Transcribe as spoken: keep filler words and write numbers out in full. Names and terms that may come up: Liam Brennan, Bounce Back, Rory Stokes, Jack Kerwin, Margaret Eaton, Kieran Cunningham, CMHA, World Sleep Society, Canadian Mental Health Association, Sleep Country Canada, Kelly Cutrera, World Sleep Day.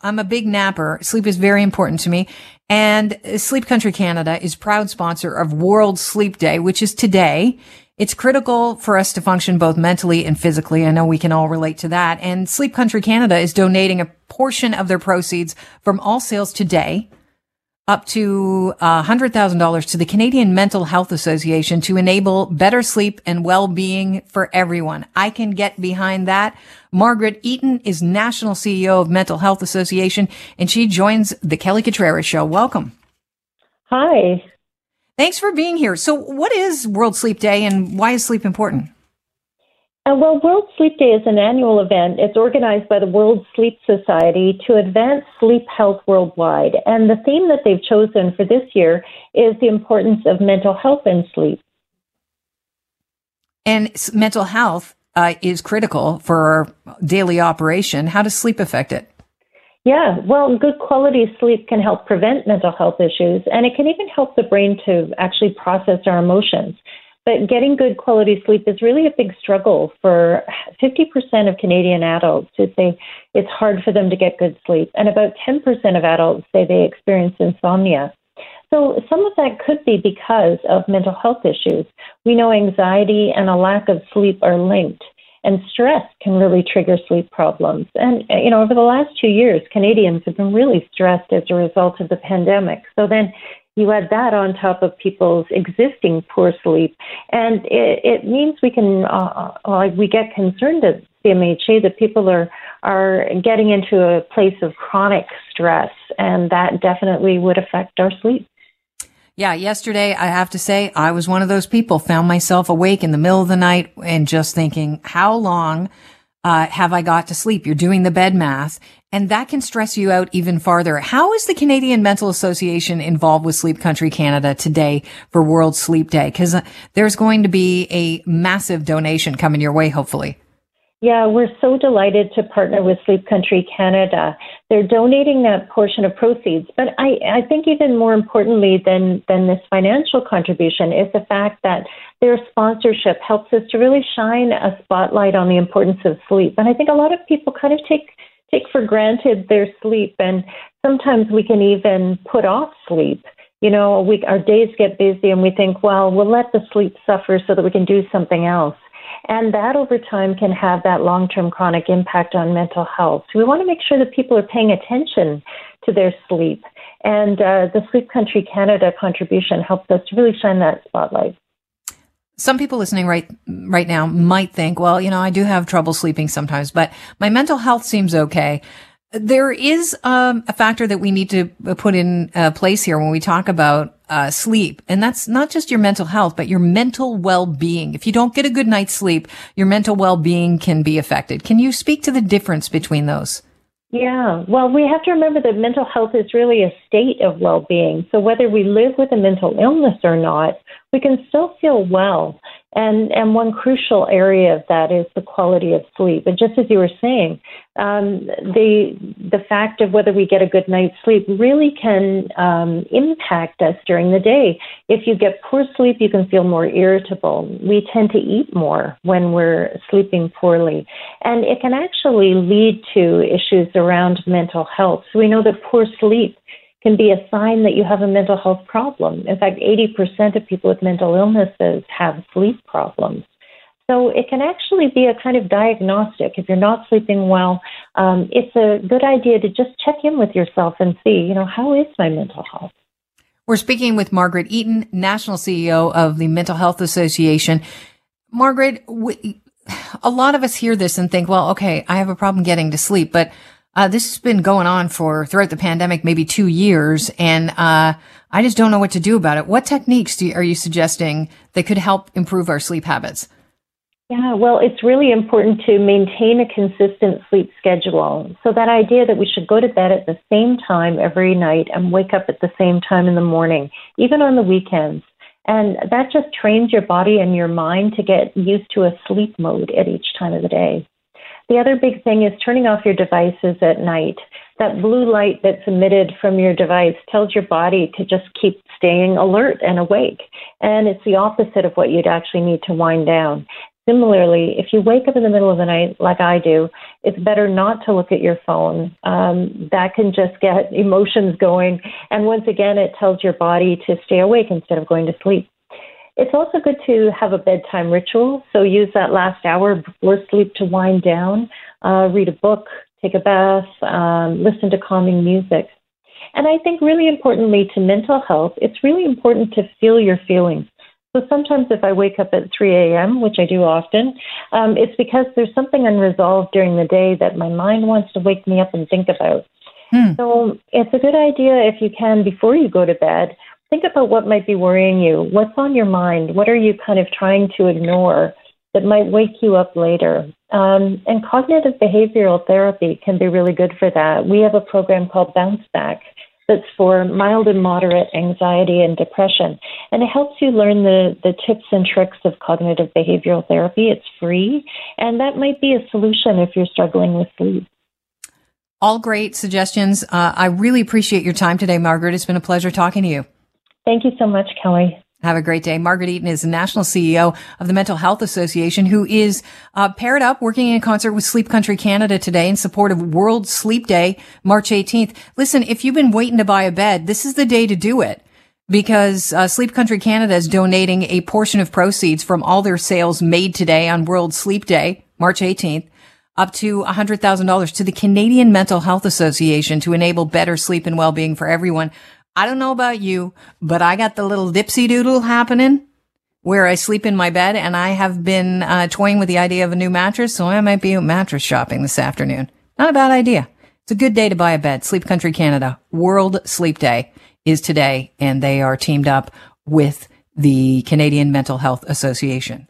I'm a big napper. Sleep is very important to me. And Sleep Country Canada is proud sponsor of World Sleep Day, which is today. It's critical for us to function both mentally and physically. I know we can all relate to that. And Sleep Country Canada is donating a portion of their proceeds from all sales today up to one hundred thousand dollars to the Canadian Mental Health Association to enable better sleep and well-being for everyone. I can get behind that. Margaret Eaton is National C E O of Mental Health Association, and she joins the Kelly Cutrera Show. Welcome. Hi. Thanks for being here. So what is World Sleep Day, and why is sleep important? Uh, well, World Sleep Day is an annual event. It's organized by the World Sleep Society to advance sleep health worldwide. And the theme that they've chosen for this year is the importance of mental health in sleep. And mental health uh, is critical for daily operation. How does sleep affect it? Yeah, well, good quality sleep can help prevent mental health issues, and it can even help the brain to actually process our emotions. But getting good quality sleep is really a big struggle for fifty percent of Canadian adults who say it's hard for them to get good sleep, and about ten percent of adults say they experience insomnia. So some of that could be because of mental health issues. We know anxiety and a lack of sleep are linked. And stress can really trigger sleep problems. And, you know, over the last two years, Canadians have been really stressed as a result of the pandemic. So then you add that on top of people's existing poor sleep. And it, it means we can, uh, uh, we get concerned at C M H A that people are, are getting into a place of chronic stress. And that definitely would affect our sleep. Yeah, yesterday, I have to say, I was one of those people, found myself awake in the middle of the night and just thinking, how long uh, have I got to sleep? You're doing the bed math, and that can stress you out even farther. How is the Canadian Mental Association involved with Sleep Country Canada today for World Sleep Day? Because there's going to be a massive donation coming your way, hopefully. Yeah, we're so delighted to partner with Sleep Country Canada. They're donating that portion of proceeds. But I, I think even more importantly than, than this financial contribution is the fact that their sponsorship helps us to really shine a spotlight on the importance of sleep. And I think a lot of people kind of take take for granted their sleep, and sometimes we can even put off sleep. You know, we, our days get busy and we think, well, we'll let the sleep suffer so that we can do something else. And that over time can have that long-term chronic impact on mental health. So we want to make sure that people are paying attention to their sleep. And uh, the Sleep Country Canada contribution helps us to really shine that spotlight. Some people listening right right now might think, well, you know, I do have trouble sleeping sometimes, but my mental health seems okay. There is um, a factor that we need to put in uh, place here when we talk about uh, sleep. And that's not just your mental health, but your mental well-being. If you don't get a good night's sleep, your mental well-being can be affected. Can you speak to the difference between those? Yeah, well, we have to remember that mental health is really a state of well-being. So whether we live with a mental illness or not, we can still feel well. And and one crucial area of that is the quality of sleep. And just as you were saying, um, the the fact of whether we get a good night's sleep really can um, impact us during the day. If you get poor sleep, you can feel more irritable. We tend to eat more when we're sleeping poorly. And it can actually lead to issues around mental health. So we know that poor sleep can be a sign that you have a mental health problem. In fact, eighty percent of people with mental illnesses have sleep problems. So it can actually be a kind of diagnostic. If you're not sleeping well, um, it's a good idea to just check in with yourself and see, you know, how is my mental health? We're speaking with Margaret Eaton, National C E O of the Mental Health Association. Margaret, we, a lot of us hear this and think, well, okay, I have a problem getting to sleep, but Uh, this has been going on for throughout the pandemic, maybe two years, and uh, I just don't know what to do about it. What techniques do you, are you suggesting that could help improve our sleep habits? Yeah, well, it's really important to maintain a consistent sleep schedule. So that idea that we should go to bed at the same time every night and wake up at the same time in the morning, even on the weekends. And that just trains your body and your mind to get used to a sleep mode at each time of the day. The other big thing is turning off your devices at night. That blue light that's emitted from your device tells your body to just keep staying alert and awake. And it's the opposite of what you'd actually need to wind down. Similarly, if you wake up in the middle of the night, like I do, it's better not to look at your phone. Um, that can just get emotions going. And once again, it tells your body to stay awake instead of going to sleep. It's also good to have a bedtime ritual. So use that last hour before sleep to wind down, uh, read a book, take a bath, um, listen to calming music. And I think really importantly to mental health, it's really important to feel your feelings. So sometimes if I wake up at three a.m., which I do often, um, it's because there's something unresolved during the day that my mind wants to wake me up and think about. Hmm. So it's a good idea if you can, before you go to bed, think about what might be worrying you, what's on your mind, what are you kind of trying to ignore that might wake you up later. Um, and cognitive behavioral therapy can be really good for that. We have a program called Bounce Back that's for mild and moderate anxiety and depression. And it helps you learn the, the tips and tricks of cognitive behavioral therapy. It's free, and that might be a solution if you're struggling with sleep. All great suggestions. Uh, I really appreciate your time today, Margaret. It's been a pleasure talking to you. Thank you so much, Kelly. Have a great day. Margaret Eaton is the national C E O of the Mental Health Association, who is uh, paired up working in concert with Sleep Country Canada today in support of World Sleep Day, March eighteenth. Listen, if you've been waiting to buy a bed, this is the day to do it, because uh, Sleep Country Canada is donating a portion of proceeds from all their sales made today on World Sleep Day, March eighteenth, up to one hundred thousand dollars to the Canadian Mental Health Association to enable better sleep and well-being for everyone. I don't know about you, but I got the little dipsy-doodle happening where I sleep in my bed, and I have been uh, toying with the idea of a new mattress, so I might be out mattress shopping this afternoon. Not a bad idea. It's a good day to buy a bed. Sleep Country Canada, World Sleep Day is today, and they are teamed up with the Canadian Mental Health Association.